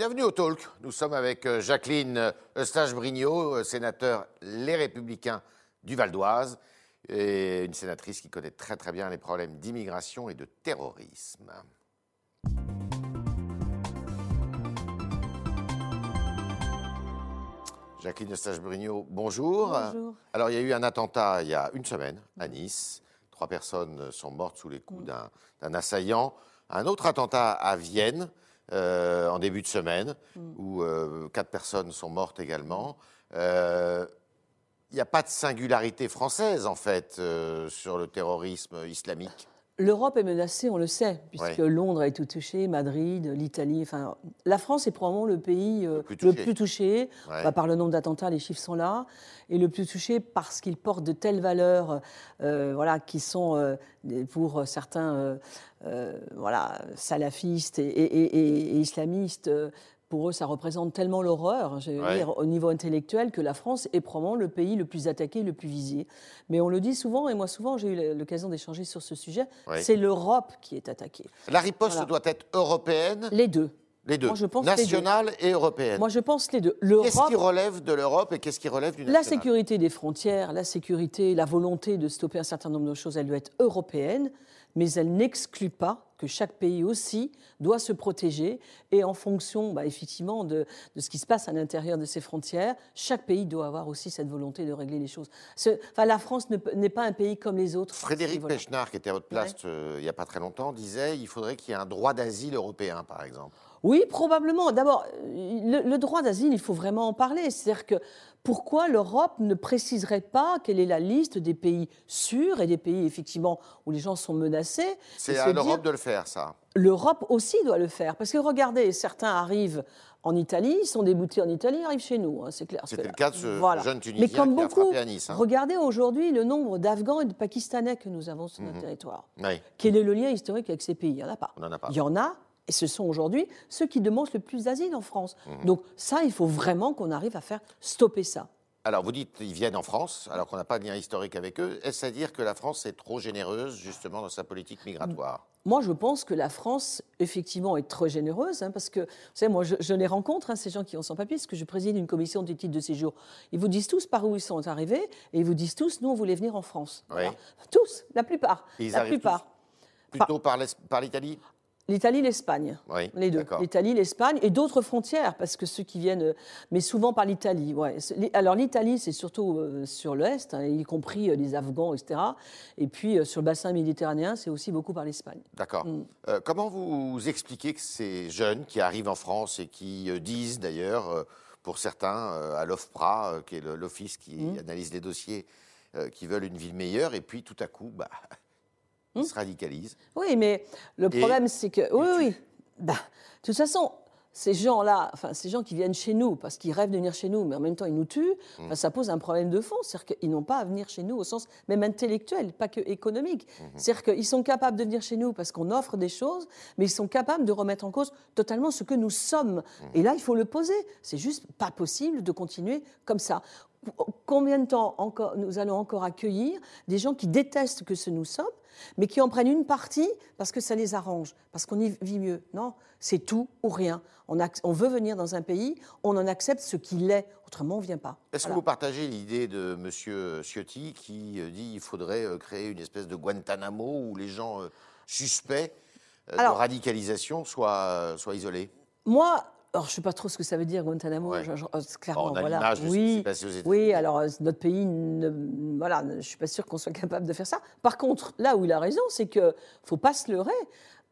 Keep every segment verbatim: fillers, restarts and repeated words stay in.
Bienvenue au Talk. Nous sommes avec Jacqueline Eustache-Brinio, sénateur Les Républicains du Val-d'Oise, et une sénatrice qui connaît très très bien les problèmes d'immigration et de terrorisme. Jacqueline Eustache-Brinio, bonjour. Bonjour. Alors, il y a eu un attentat il y a une semaine à Nice. Trois personnes sont mortes sous les coups d'un d'un assaillant. Un autre attentat à Vienne. Euh, en début de semaine, mm. où euh, quatre personnes sont mortes également. Il euh, n'y a pas de singularité française, en fait, euh, sur le terrorisme islamique. L'Europe est menacée, on le sait, puisque ouais. Londres est tout touchée, Madrid, l'Italie. Enfin, la France est probablement le pays euh, le plus touché, le plus touché ouais. bah, par le nombre d'attentats, les chiffres sont là, et le plus touché parce qu'il porte de telles valeurs, euh, voilà, qui sont euh, pour certains. Euh, Euh, voilà, salafistes et, et, et, et islamistes, pour eux, ça représente tellement l'horreur, je veux ouais. dire, au niveau intellectuel, que la France est probablement le pays le plus attaqué, le plus visé. Mais on le dit souvent, et moi souvent, j'ai eu l'occasion d'échanger sur ce sujet, ouais. c'est l'Europe qui est attaquée. La riposte voilà. doit être européenne ? Les deux. Les deux, nationale et européenne. Moi, je pense les deux. Qu'est-ce qui relève de l'Europe et qu'est-ce qui relève du national ? La sécurité des frontières, la sécurité, la volonté de stopper un certain nombre de choses, elle doit être européenne, mais elle n'exclut pas que chaque pays aussi doit se protéger, et en fonction, bah, effectivement, de, de ce qui se passe à l'intérieur de ses frontières, chaque pays doit avoir aussi cette volonté de régler les choses. Ce, enfin, la France n'est pas un pays comme les autres. Frédéric Péchenard, qui était à votre place ouais. euh, il n'y a pas très longtemps, disait qu'il faudrait qu'il y ait un droit d'asile européen, par exemple. Oui, probablement. D'abord, le, le droit d'asile, il faut vraiment en parler. C'est-à-dire que pourquoi l'Europe ne préciserait pas quelle est la liste des pays sûrs et des pays, effectivement, où les gens sont menacés ? C'est à l'Europe de le faire, ça. L'Europe aussi doit le faire. Parce que, regardez, certains arrivent en Italie, ils sont déboutés en Italie, ils arrivent chez nous, hein, c'est clair. C'était le cas de ce voilà. jeune Tunisien qui a frappé à Nice. Hein. Regardez aujourd'hui le nombre d'Afghans et de Pakistanais que nous avons sur mm-hmm. notre territoire. Oui. Quel est le lien historique avec ces pays ? Il n'y en a pas. On en a pas. Il y en a. Et ce sont aujourd'hui ceux qui demandent le plus d'asile en France. Mmh. Donc ça, il faut vraiment qu'on arrive à faire stopper ça. Alors vous dites qu'ils viennent en France, alors qu'on n'a pas de lien historique avec eux. Est-ce à dire que la France est trop généreuse, justement, dans sa politique migratoire ? Moi, je pense que la France, effectivement, est trop généreuse, hein, parce que, vous savez, moi, je, je les rencontre, hein, ces gens qui ont sans papiers, parce que je préside une commission des titres de séjour. Ils vous disent tous par où ils sont arrivés, et ils vous disent tous, nous, on voulait venir en France. Oui. Voilà. Tous, la plupart. Ils la arrivent plupart. Tous plutôt par, par l'Italie ? L'Italie, l'Espagne, oui, les deux. L'Italie, l'Espagne et d'autres frontières, parce que ceux qui viennent, mais souvent par l'Italie. Ouais. Alors l'Italie, c'est surtout euh, sur l'Est, hein, y compris euh, les Afghans, et cetera. Et puis euh, sur le bassin méditerranéen, c'est aussi beaucoup par l'Espagne. D'accord. Mm. Euh, comment vous expliquez que ces jeunes qui arrivent en France et qui euh, disent d'ailleurs, euh, pour certains, euh, à l'OFPRA, euh, qui est l'office qui mm. analyse les dossiers, euh, qui veulent une vie meilleure, et puis tout à coup, bah... Ils se radicalisent. Oui, mais le problème, c'est que... Oui, oui. Bah, de toute façon, ces gens-là, enfin, ces gens qui viennent chez nous, parce qu'ils rêvent de venir chez nous, mais en même temps, ils nous tuent, mmh. ben, ça pose un problème de fond. C'est-à-dire qu'ils n'ont pas à venir chez nous au sens même intellectuel, pas que économique. Mmh. C'est-à-dire qu'ils sont capables de venir chez nous parce qu'on offre des choses, mais ils sont capables de remettre en cause totalement ce que nous sommes. Mmh. Et là, il faut le poser. C'est juste pas possible de continuer comme ça. Combien de temps encore, nous allons encore accueillir des gens qui détestent que ce nous sommes, mais qui en prennent une partie parce que ça les arrange, parce qu'on y vit mieux. Non, c'est tout ou rien. On, a, on veut venir dans un pays, on en accepte ce qu'il est, autrement on ne vient pas. Est-ce voilà. que vous partagez l'idée de M. Ciotti qui dit qu'il faudrait créer une espèce de Guantanamo où les gens suspects Alors, de radicalisation soient, soient isolés ? Moi... Alors, je ne sais pas trop ce que ça veut dire, Guantanamo, ouais. genre, clairement. On a voilà. de oui, ce qui s'est passé aux États-Unis. Oui, alors notre pays, ne, voilà, je ne suis pas sûre qu'on soit capable de faire ça. Par contre, là où il a raison, c'est qu'il ne faut pas se leurrer.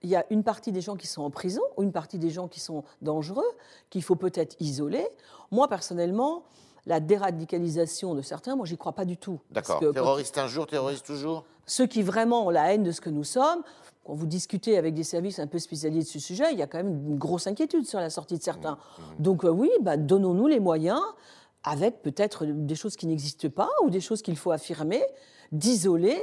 Il y a une partie des gens qui sont en prison, ou une partie des gens qui sont dangereux, qu'il faut peut-être isoler. Moi, personnellement, la déradicalisation de certains, moi, je n'y crois pas du tout. D'accord. Terroriste quand... un jour, terroriste toujours. Ceux qui vraiment ont la haine de ce que nous sommes... Quand vous discutez avec des services un peu spécialisés de ce sujet, il y a quand même une grosse inquiétude sur la sortie de certains. Mmh. Donc euh, oui, bah, donnons-nous les moyens, avec peut-être des choses qui n'existent pas ou des choses qu'il faut affirmer, d'isoler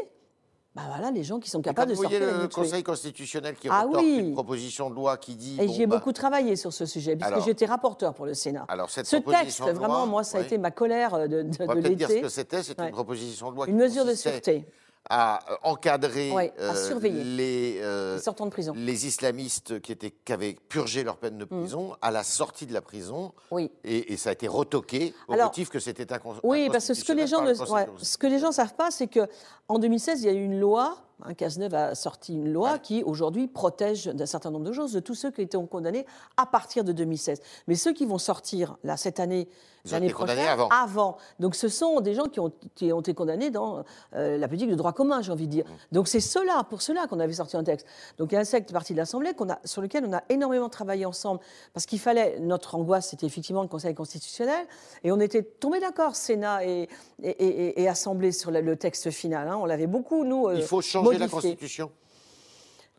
bah, voilà, les gens qui sont capables de sortir. Vous voyez le Conseil constitutionnel qui ah, retorque oui. une proposition de loi qui dit… Et bon, j'ai bah... beaucoup travaillé sur ce sujet, puisque j'étais rapporteur pour le Sénat. Alors cette ce texte, de loi, vraiment, moi, ça oui. a été ma colère de, de, de l'été. On va peut-être dire ce que c'était, c'est ouais. une proposition de loi qui Une mesure de sûreté. à encadrer ouais, à euh, les, euh, les sortants de prison, les islamistes qui étaient, qui avaient purgé leur peine de prison mmh. à la sortie de la prison. Oui. Et, et ça a été retoqué au Alors, motif que c'était inconstitutionnel. Oui, parce que ce que les gens ne ouais, ce que les gens savent pas, c'est que en deux mille seize, il y a eu une loi. Hein, Cazeneuve a sorti une loi ouais. qui, aujourd'hui, protège d'un certain nombre de choses, de tous ceux qui étaient condamnés à partir de deux mille seize. Mais ceux qui vont sortir, là, cette année, l'année prochaine, avant. avant. Donc, ce sont des gens qui ont, qui ont été condamnés dans euh, la politique de droit commun, j'ai envie de dire. Mmh. Donc, c'est ceux-là, pour ceux-là, qu'on avait sorti un texte. Donc, il y a un texte parti de l'Assemblée qu'on a, sur lequel on a énormément travaillé ensemble, parce qu'il fallait, notre angoisse, c'était effectivement le Conseil constitutionnel, et on était tombés d'accord, Sénat et, et, et, et Assemblée, sur la, le texte final. Hein. On l'avait beaucoup, nous... Euh, il faut changer modifié. la Constitution.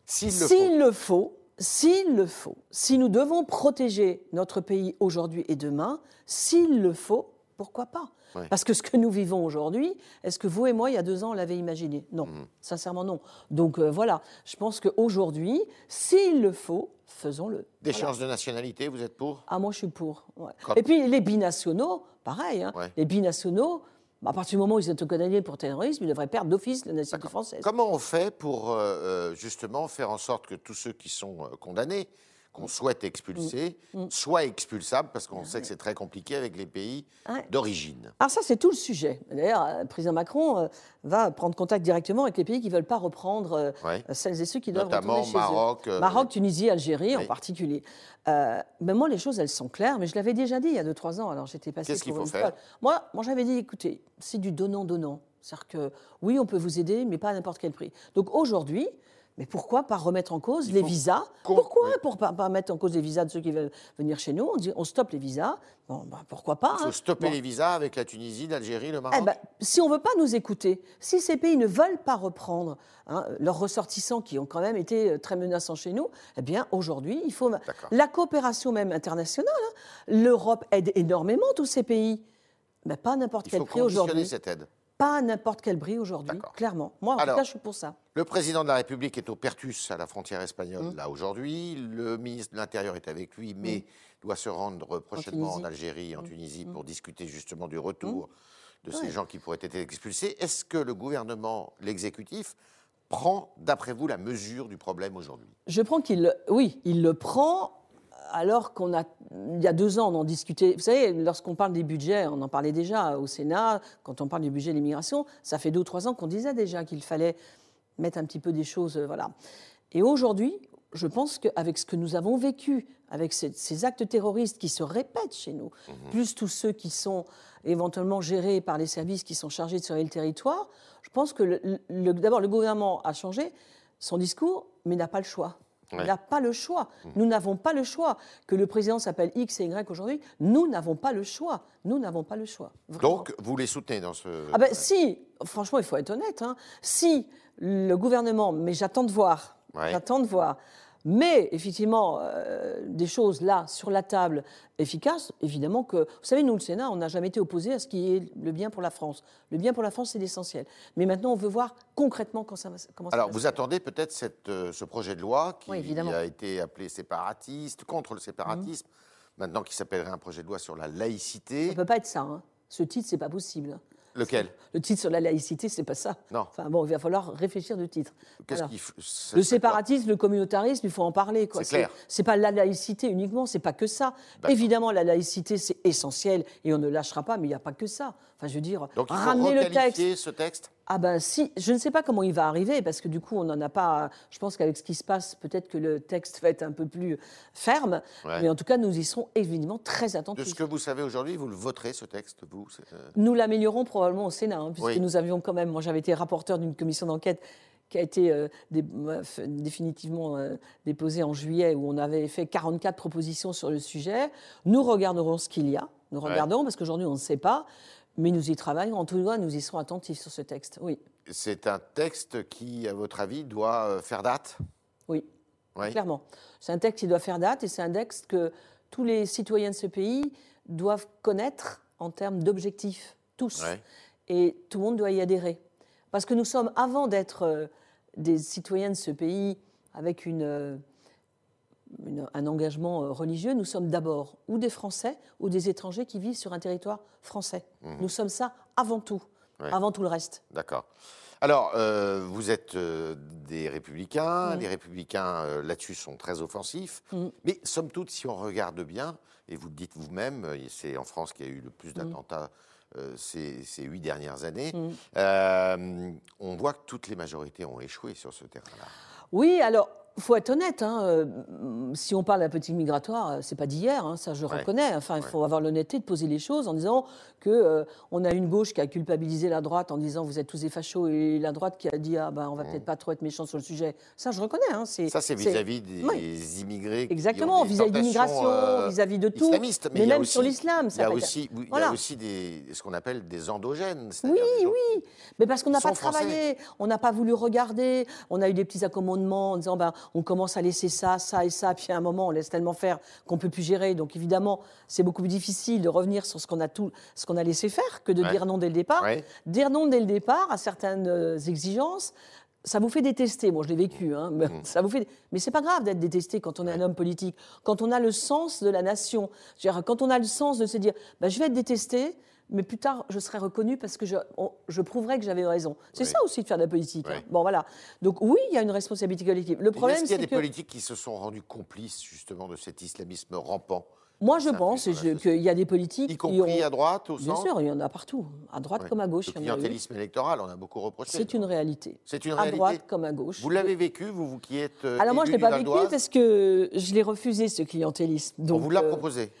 S'il le, S'il le faut... S'il le faut, si nous devons protéger notre pays aujourd'hui et demain, s'il le faut, pourquoi pas ? Oui. Parce que ce que nous vivons aujourd'hui, est-ce que vous et moi, il y a deux ans, on l'avait imaginé ? Non, mmh. sincèrement non. Donc euh, voilà, je pense qu'aujourd'hui, s'il le faut, faisons-le. D'échange voilà. de nationalité, vous êtes pour ? Ah, moi je suis pour. Ouais. Et puis les binationaux, pareil, hein, ouais. les binationaux, à partir du moment où ils sont condamnés pour terrorisme, ils devraient perdre d'office la nationalité française. Comment on fait pour, euh, justement, faire en sorte que tous ceux qui sont condamnés, qu'on souhaite expulser, mmh. Mmh. soient expulsables, parce qu'on ah, sait oui. que c'est très compliqué avec les pays ah, d'origine. Alors ça, c'est tout le sujet. D'ailleurs, le président Macron euh, va prendre contact directement avec les pays qui ne veulent pas reprendre euh, ouais. celles et ceux qui doivent retourner chez eux. Notamment Maroc. Euh, Maroc, Tunisie, Algérie oui. en particulier. Euh, ben moi, les choses, elles sont claires, mais je l'avais déjà dit il y a deux trois ans, alors j'étais passée... Qu'est-ce qu'il faut faire ? Moi, moi j'avais dit, écoutez, c'est du donnant-donnant. C'est-à-dire que, oui, on peut vous aider, mais pas à n'importe quel prix. Donc aujourd'hui... Mais pourquoi pas remettre en cause les visas ? Pourquoi pour pas, pas mettre en cause les visas de ceux qui veulent venir chez nous ? On dit on stoppe les visas. Bon, ben pourquoi pas ? Il faut hein. stopper bon. les visas avec la Tunisie, l'Algérie, le Maroc. Eh ben, si on ne veut pas nous écouter, si ces pays ne veulent pas reprendre hein, leurs ressortissants qui ont quand même été très menaçants chez nous, eh bien aujourd'hui, il faut la coopération même internationale. Hein. L'Europe aide énormément tous ces pays, mais pas n'importe quel prix aujourd'hui. Il faut conditionner cette aide. Pas à n'importe quel prix aujourd'hui, clairement. Moi, en tout cas, je suis pour ça. Le président de la République est au Pertus, à la frontière espagnole, mmh. là, aujourd'hui. Le ministre de l'Intérieur est avec lui, mais mmh. doit se rendre prochainement en, en Algérie, en mmh. Tunisie, mmh. pour discuter justement du retour mmh. de ces ouais. gens qui pourraient être expulsés. Est-ce que le gouvernement, l'exécutif, prend, d'après vous, la mesure du problème aujourd'hui ? Je prends qu'il... Oui, il le prend... Alors qu'on a, il y a deux ans, on en discutait. Vous savez, lorsqu'on parle des budgets, on en parlait déjà au Sénat, quand on parle du budget de l'immigration, ça fait deux ou trois ans qu'on disait déjà qu'il fallait mettre un petit peu des choses, voilà. Et aujourd'hui, je pense qu'avec ce que nous avons vécu, avec ces, ces actes terroristes qui se répètent chez nous, mmh. plus tous ceux qui sont éventuellement gérés par les services qui sont chargés de surveiller le territoire, je pense que le, le, d'abord le gouvernement a changé son discours, mais n'a pas le choix. Ouais. On n'a pas le choix. Nous n'avons pas le choix. Que le président s'appelle X et Y aujourd'hui, nous n'avons pas le choix. Nous n'avons pas le choix. Vraiment. Donc, vous les soutenez dans ce... Ah ben ouais. si, franchement, il faut être honnête. Hein, si le gouvernement, mais j'attends de voir, ouais. j'attends de voir, mais effectivement, euh, des choses là, sur la table, efficaces, évidemment que... Vous savez, nous, le Sénat, on n'a jamais été opposés à ce qui est le bien pour la France. Le bien pour la France, c'est l'essentiel. Mais maintenant, on veut voir concrètement comment ça va se passer. Alors, vous attendez peut-être cette, euh, ce projet de loi qui oui, a été appelé séparatiste, contre le séparatisme, mmh. maintenant qui s'appellerait un projet de loi sur la laïcité. Ça ne peut pas être ça. Hein. Ce titre, ce n'est pas possible. Lequel ? Le titre sur la laïcité, c'est pas ça. Non. Enfin bon, il va falloir réfléchir du titre. Qu'est-ce qu'il faut, le séparatisme, le communautarisme, il faut en parler. Quoi. C'est clair. C'est pas la laïcité uniquement, c'est pas que ça. D'accord. Évidemment, la laïcité, c'est essentiel et on ne lâchera pas, mais il n'y a pas que ça. Enfin, je veux dire, donc, il faut ramener le texte. ce texte. Ah ben si, je ne sais pas comment il va arriver, parce que du coup, on n'en a pas... Je pense qu'avec ce qui se passe, peut-être que le texte va être un peu plus ferme, ouais. mais en tout cas, nous y serons évidemment très attentifs. De ce que vous savez aujourd'hui, vous le voterez, ce texte, vous euh... Nous l'améliorons probablement au Sénat, hein, puisque oui. nous avions quand même... Moi, j'avais été rapporteur d'une commission d'enquête qui a été euh, dé, euh, définitivement euh, déposée en juillet, où on avait fait quarante-quatre propositions sur le sujet. Nous regarderons ce qu'il y a, nous regarderons, ouais. parce qu'aujourd'hui, on ne sait pas. Mais nous y travaillons, en tout cas, nous y serons attentifs sur ce texte, oui. C'est un texte qui, à votre avis, doit faire date ? Oui, oui. clairement. C'est un texte qui doit faire date et c'est un texte que tous les citoyens de ce pays doivent connaître en termes d'objectifs, tous. Oui. Et tout le monde doit y adhérer. Parce que nous sommes, avant d'être des citoyens de ce pays avec une... un engagement religieux, nous sommes d'abord ou des Français ou des étrangers qui vivent sur un territoire français. Mmh. Nous sommes ça avant tout. oui. avant tout le reste. D'accord. Alors, euh, vous êtes euh, des Républicains, mmh. les Républicains euh, là-dessus sont très offensifs, mmh. mais somme toute, si on regarde bien, et vous le dites vous-même, c'est en France qu'il y a eu le plus d'attentats mmh. euh, ces, ces huit dernières années, mmh. euh, on voit que toutes les majorités ont échoué sur ce terrain-là. Oui, alors... Il faut être honnête, hein, euh, si on parle de la politique migratoire, ce n'est pas d'hier, hein, ça je ouais. reconnais. Enfin, il faut ouais. avoir l'honnêteté de poser les choses en disant qu'on euh, a une gauche qui a culpabilisé la droite en disant vous êtes tous des fachos et la droite qui a dit ah, ben, on va mmh. peut-être pas trop être méchant sur le sujet. Ça je reconnais. Hein, ça c'est vis-à-vis des ouais. immigrés. Exactement, vis-à-vis de l'immigration, euh, vis-à-vis de tout. Mais, mais même aussi, sur l'islam. Il y a aussi, oui, voilà. y a aussi des, ce qu'on appelle des endogènes. Oui, des oui. Mais parce qu'on n'a pas travaillé, français. on n'a pas voulu regarder, on a eu des petits accommodements en disant ben, on commence à laisser ça, ça et ça, puis à un moment, on laisse tellement faire qu'on ne peut plus gérer. Donc évidemment, c'est beaucoup plus difficile de revenir sur ce qu'on a, qu'on a laissé faire que de ouais. dire non dès le départ. Ouais. Dire non dès le départ à certaines exigences, ça vous fait détester. Moi, bon, je l'ai vécu, hein, mais mmh. ça vous fait... mais ce n'est pas grave d'être détesté quand on est un homme politique, quand on a le sens de la nation. C'est-à-dire, quand on a le sens de se dire ben, « je vais être détesté », mais plus tard, je serai reconnu parce que je, on, je prouverai que j'avais raison. C'est oui. ça aussi de faire de la politique. Oui. Hein. Bon, voilà. Donc oui, il y a une responsabilité collective. Le problème, c'est qu'il y a des que... politiques qui se sont rendus complices justement de cet islamisme rampant. Moi, je pense qu'il y a des politiques... Y compris qui ont... à droite, au centre. Bien sûr, il y en a partout. À droite oui. comme à gauche. Le clientélisme électoral, on a beaucoup reproché. C'est une réalité. C'est une réalité. À droite comme à gauche. Vous l'avez vécu, vous, vous qui êtes Alors moi, je ne l'ai pas vécu parce que je l'ai refusé, ce clientélisme. Donc, on vous l'a euh... proposé.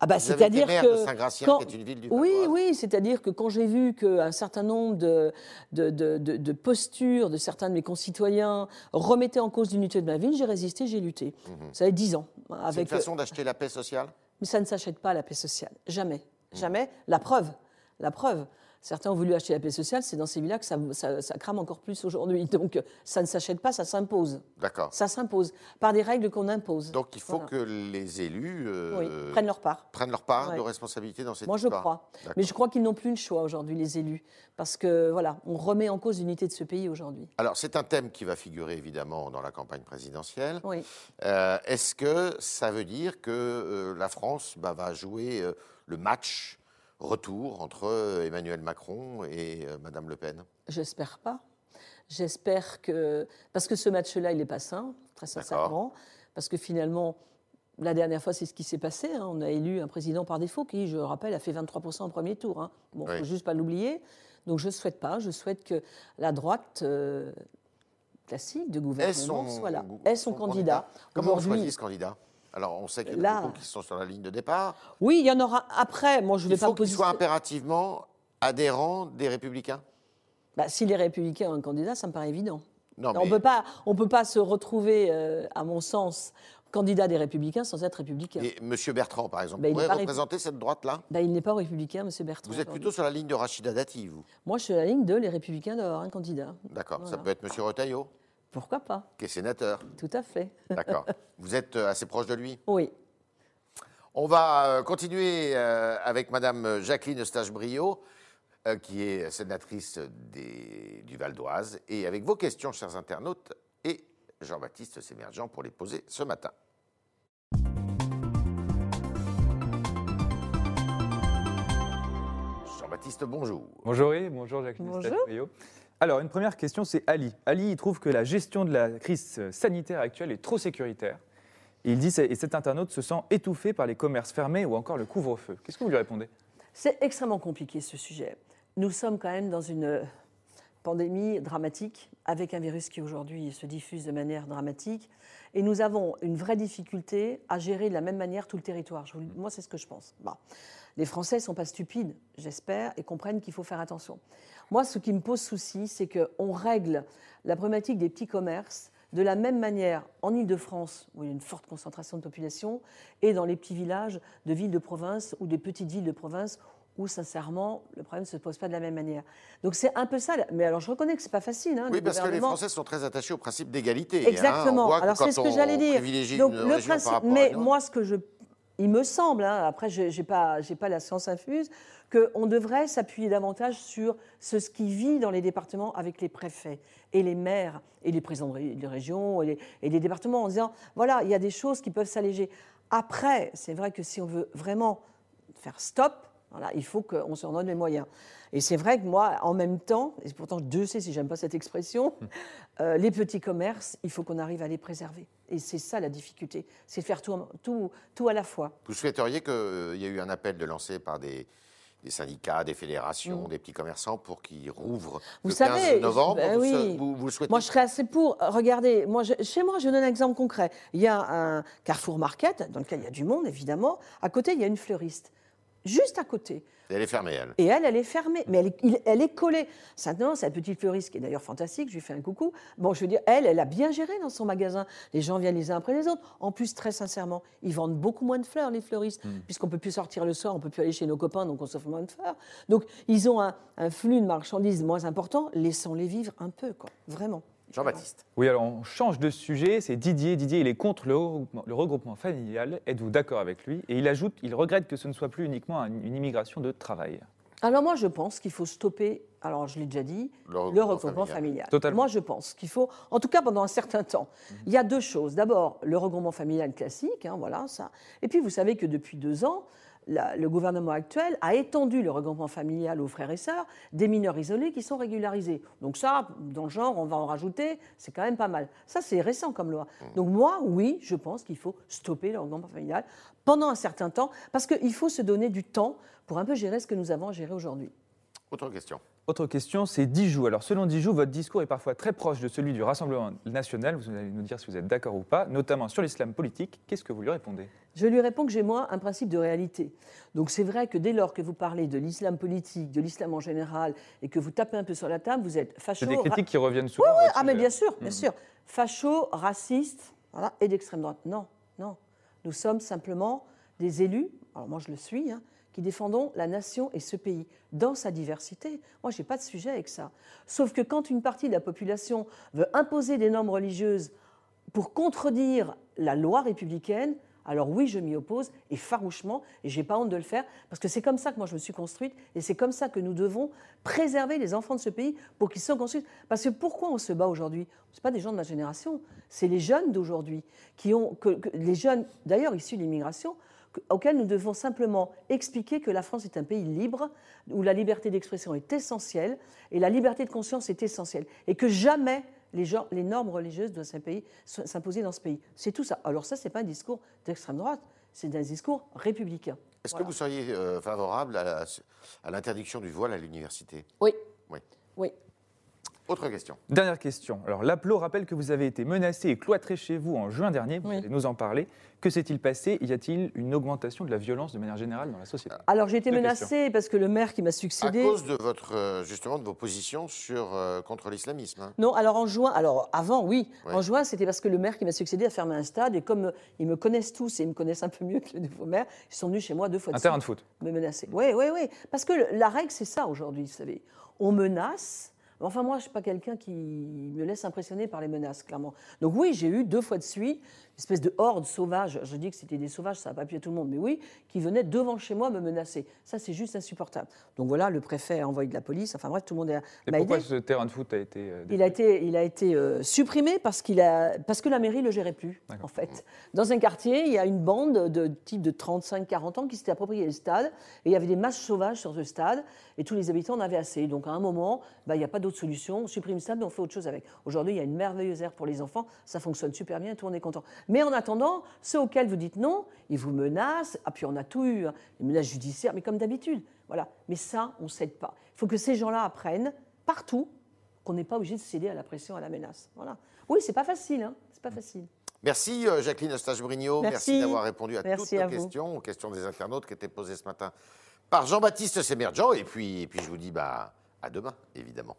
Ah bah, c'est-à-dire que quand, qui est une ville du oui, oui, c'est-à-dire que quand j'ai vu qu'un certain nombre de, de, de, de, de postures de certains de mes concitoyens remettaient en cause l'unité de ma ville, j'ai résisté, j'ai lutté. Mmh. Ça fait dix ans. C'est une façon euh, d'acheter la paix sociale. Mais ça ne s'achète pas la paix sociale, jamais, mmh. jamais. La preuve, la preuve. Certains ont voulu acheter la paix sociale, c'est dans ces villas que ça, ça, ça crame encore plus aujourd'hui. Donc ça ne s'achète pas, ça s'impose. D'accord. Ça s'impose par des règles qu'on impose. Donc il faut voilà. que les élus euh, oui, prennent leur part, prennent leur part ouais. de responsabilité dans cette histoire. Moi je crois, mais je crois qu'ils n'ont plus le choix aujourd'hui les élus, parce que voilà, on remet en cause l'unité de ce pays aujourd'hui. Alors c'est un thème qui va figurer évidemment dans la campagne présidentielle. Oui. Euh, Est-ce que ça veut dire que euh, la France bah, va jouer euh, le match? Retour entre Emmanuel Macron et euh, Madame Le Pen? J'espère pas. J'espère que... Parce que ce match-là, il n'est pas sain, très sincèrement. Parce que finalement, la dernière fois, c'est ce qui s'est passé. Hein. On a élu un président par défaut qui, je le rappelle, a fait vingt-trois pour cent au premier tour. Hein. Bon, oui. faut juste pas l'oublier. Donc je ne souhaite pas. Je souhaite que la droite... Euh, classique de gouvernement, soit là. Est son candidat. Comment on choisit ce candidat? Alors, on sait qu'il y a beaucoup qui sont sur la ligne de départ. Oui, il y en aura après. Moi, je vais pas me positionner. Il faut qu'il soit impérativement adhérent des Républicains. Bah, si les Républicains ont un candidat, ça me paraît évident. Non, mais... On peut pas, on peut pas se retrouver, euh, à mon sens, candidat des Républicains sans être républicain. Et M. Bertrand, par exemple, bah, pourrait représenter rép... cette droite-là? bah, Il n'est pas républicain, M. Bertrand. Vous êtes plutôt sur la ligne de Rachida Dati, vous? Moi, je suis sur la ligne de les Républicains d'avoir un candidat. D'accord. Voilà. Ça peut être M. Retailleau? Pourquoi pas? Qui est sénateur. Tout à fait. D'accord. Vous êtes assez proche de lui? Oui. On va continuer avec Mme Jacqueline Eustache-Brinio, qui est sénatrice des, du Val-d'Oise, et avec vos questions, chers internautes, et Jean-Baptiste Sémergent pour les poser ce matin. Jean-Baptiste, bonjour. Bonjour, oui. Bonjour, Jacqueline Eustache-Brinio. Alors, une première question, c'est Ali. Ali, il trouve que la gestion de la crise sanitaire actuelle est trop sécuritaire. Et il dit que cet internaute se sent étouffé par les commerces fermés ou encore le couvre-feu. Qu'est-ce que vous lui répondez? C'est extrêmement compliqué, ce sujet. Nous sommes quand même dans une pandémie dramatique, avec un virus qui aujourd'hui se diffuse de manière dramatique. Et nous avons une vraie difficulté à gérer de la même manière tout le territoire. Je vous... Moi, c'est ce que je pense. Bah. Les Français ne sont pas stupides, j'espère, et comprennent qu'il faut faire attention. Moi, ce qui me pose souci, c'est qu'on règle la problématique des petits commerces de la même manière en Ile-de-France, où il y a une forte concentration de population, et dans les petits villages de villes de province ou des petites villes de province où, sincèrement, le problème ne se pose pas de la même manière. Donc c'est un peu ça. Mais alors, je reconnais que ce n'est pas facile. Hein, oui, parce que les Français sont très attachés au principe d'égalité. Exactement. Hein, alors, c'est ce que j'allais dire. Donc, le principe, mais moi, ce que je... Il me semble, hein, après je n'ai pas, pas la science infuse, qu'on devrait s'appuyer davantage sur ce qui vit dans les départements avec les préfets et les maires et les présidents de régions et, et les départements en disant voilà, il y a des choses qui peuvent s'alléger. Après, c'est vrai que si on veut vraiment faire stop, Voilà, il faut qu'on s'en donne les moyens. Et c'est vrai que moi, en même temps, et pourtant je sais si j'aime pas cette expression, euh, les petits commerces, il faut qu'on arrive à les préserver. Et c'est ça la difficulté, c'est de faire tout, tout, tout à la fois. Vous souhaiteriez qu'il euh, y ait eu un appel de lancé par des... des syndicats, des fédérations, mmh. des petits commerçants pour qu'ils rouvrent vous le savez, quinze novembre, ben vous, oui. vous, vous le souhaitez? Moi, je serais assez pour. Regardez, moi, je, chez moi, je donne un exemple concret. Il y a un Carrefour Market, dans lequel il y a du monde, évidemment. À côté, il y a une fleuriste. Juste à côté. Et elle est fermée, elle. Et elle, elle est fermée. Mais elle est, il, elle est collée. Maintenant, cette petite fleuriste, qui est d'ailleurs fantastique, je lui fais un coucou. Bon, je veux dire, elle, elle a bien géré dans son magasin. Les gens viennent les uns après les autres. En plus, très sincèrement, ils vendent beaucoup moins de fleurs, les fleuristes, mmh. puisqu'on ne peut plus sortir le soir, on ne peut plus aller chez nos copains, donc on s'offre moins de fleurs. Donc, ils ont un, un flux de marchandises moins important. Laissons-les vivre un peu, quoi. Vraiment. Jean-Baptiste. Oui, alors on change de sujet, c'est Didier. Didier, il est contre le regroupement, le regroupement familial. Êtes-vous d'accord avec lui? Et il ajoute, il regrette que ce ne soit plus uniquement une immigration de travail. Alors moi, je pense qu'il faut stopper, alors je l'ai déjà dit, le regroupement, le regroupement familial. familial. Totalement. Moi, je pense qu'il faut, en tout cas pendant un certain temps. Mmh. Il y a deux choses. D'abord, le regroupement familial classique, hein, voilà ça. Et puis, vous savez que depuis deux ans, La, le gouvernement actuel a étendu le regroupement familial aux frères et sœurs des mineurs isolés qui sont régularisés. Donc ça, dans le genre, on va en rajouter, c'est quand même pas mal. Ça, c'est récent comme loi. Donc moi, oui, je pense qu'il faut stopper le regroupement familial pendant un certain temps, parce qu'il faut se donner du temps pour un peu gérer ce que nous avons à gérer aujourd'hui. Autre question. Autre question, c'est Dijoux. Alors, selon Dijoux, votre discours est parfois très proche de celui du Rassemblement National. Vous allez nous dire si vous êtes d'accord ou pas, notamment sur l'islam politique. Qu'est-ce que vous lui répondez ? Je lui réponds que j'ai, moi, un principe de réalité. Donc, c'est vrai que dès lors que vous parlez de l'islam politique, de l'islam en général, et que vous tapez un peu sur la table, vous êtes facho... C'est des critiques ra- qui reviennent souvent. Oui, oui, ah, mais bien sûr, bien mmh. sûr. Facho, raciste, voilà, et d'extrême droite. Non, non. Nous sommes simplement des élus, alors moi, je le suis, hein, qui défendons la nation et ce pays, dans sa diversité. Moi, je n'ai pas de sujet avec ça. Sauf que quand une partie de la population veut imposer des normes religieuses pour contredire la loi républicaine, alors oui, je m'y oppose, et farouchement, et je n'ai pas honte de le faire, parce que c'est comme ça que moi je me suis construite, et c'est comme ça que nous devons préserver les enfants de ce pays pour qu'ils soient construits. Parce que pourquoi on se bat aujourd'hui ? Ce n'est pas des gens de ma génération, c'est les jeunes d'aujourd'hui, qui ont, que, que, les jeunes, d'ailleurs issus de l'immigration, auquel nous devons simplement expliquer que la France est un pays libre, où la liberté d'expression est essentielle, et la liberté de conscience est essentielle, et que jamais les, gens, les normes religieuses doivent s'imposer dans ce pays. C'est tout ça. Alors ça, ce n'est pas un discours d'extrême droite, c'est un discours républicain. Est-ce voilà. que vous seriez euh, favorable à, la, à l'interdiction du voile à l'université ? Oui. Oui. Oui. Autre question. Dernière question. Alors, l'A P L O rappelle que vous avez été menacé et cloîtré chez vous en juin dernier. Vous oui. allez nous en parler. Que s'est-il passé ? Y a-t-il une augmentation de la violence de manière générale dans la société ? Alors, j'ai été menacée parce que le maire qui m'a succédé... À cause de votre, justement, de vos positions sur, euh, contre l'islamisme. Hein. Non, alors en juin... Alors, avant, oui. oui. En juin, c'était parce que le maire qui m'a succédé a fermé un stade. Et comme ils me connaissent tous et ils me connaissent un peu mieux que le nouveau maire, ils sont venus chez moi deux fois de suite. Un terrain de foot. Me menacer. Oui, oui, oui. Parce que le, la règle, c'est ça aujourd'hui, vous savez. On menace... Enfin, moi, je ne suis pas quelqu'un qui me laisse impressionner par les menaces, clairement. Donc oui, j'ai eu deux fois de suite une espèce de horde sauvage. Je dis que c'était des sauvages, ça n'a pas pu être tout le monde, mais oui, qui venaient devant chez moi me menacer. Ça, c'est juste insupportable. Donc voilà, le préfet a envoyé de la police. Enfin bref, tout le monde a... Et m'a pourquoi aidé. Ce terrain de foot a été... Euh, il a été, il a été euh, supprimé parce, qu'il a, parce que la mairie ne le gérait plus, D'accord. en fait. Dans un quartier, il y a une bande de type de trente-cinq à quarante ans qui s'était approprié le stade. Et il y avait des matchs sauvages sur ce stade. Et tous les habitants en avaient assez. Donc à un moment, bah, il n'y a pas d'autre solution. On supprime ça, mais on fait autre chose avec. Aujourd'hui, il y a une merveilleuse aire pour les enfants. Ça fonctionne super bien, tout le monde est content. Mais en attendant, ceux auxquels vous dites non, ils vous menacent. Ah, puis on a tout eu, hein, les menaces judiciaires, mais comme d'habitude. Voilà. Mais ça, on ne cède pas. Il faut que ces gens-là apprennent partout qu'on n'est pas obligé de céder à la pression, à la menace. Voilà. Oui, ce n'est pas facile. Hein, c'est pas facile. Merci, Jacqueline Eustache-Brinio. Merci. Merci d'avoir répondu à Merci toutes nos questions, aux questions des internautes qui étaient posées ce matin par Jean-Baptiste Sémergent. Et puis, et puis, je vous dis bah, à demain, évidemment.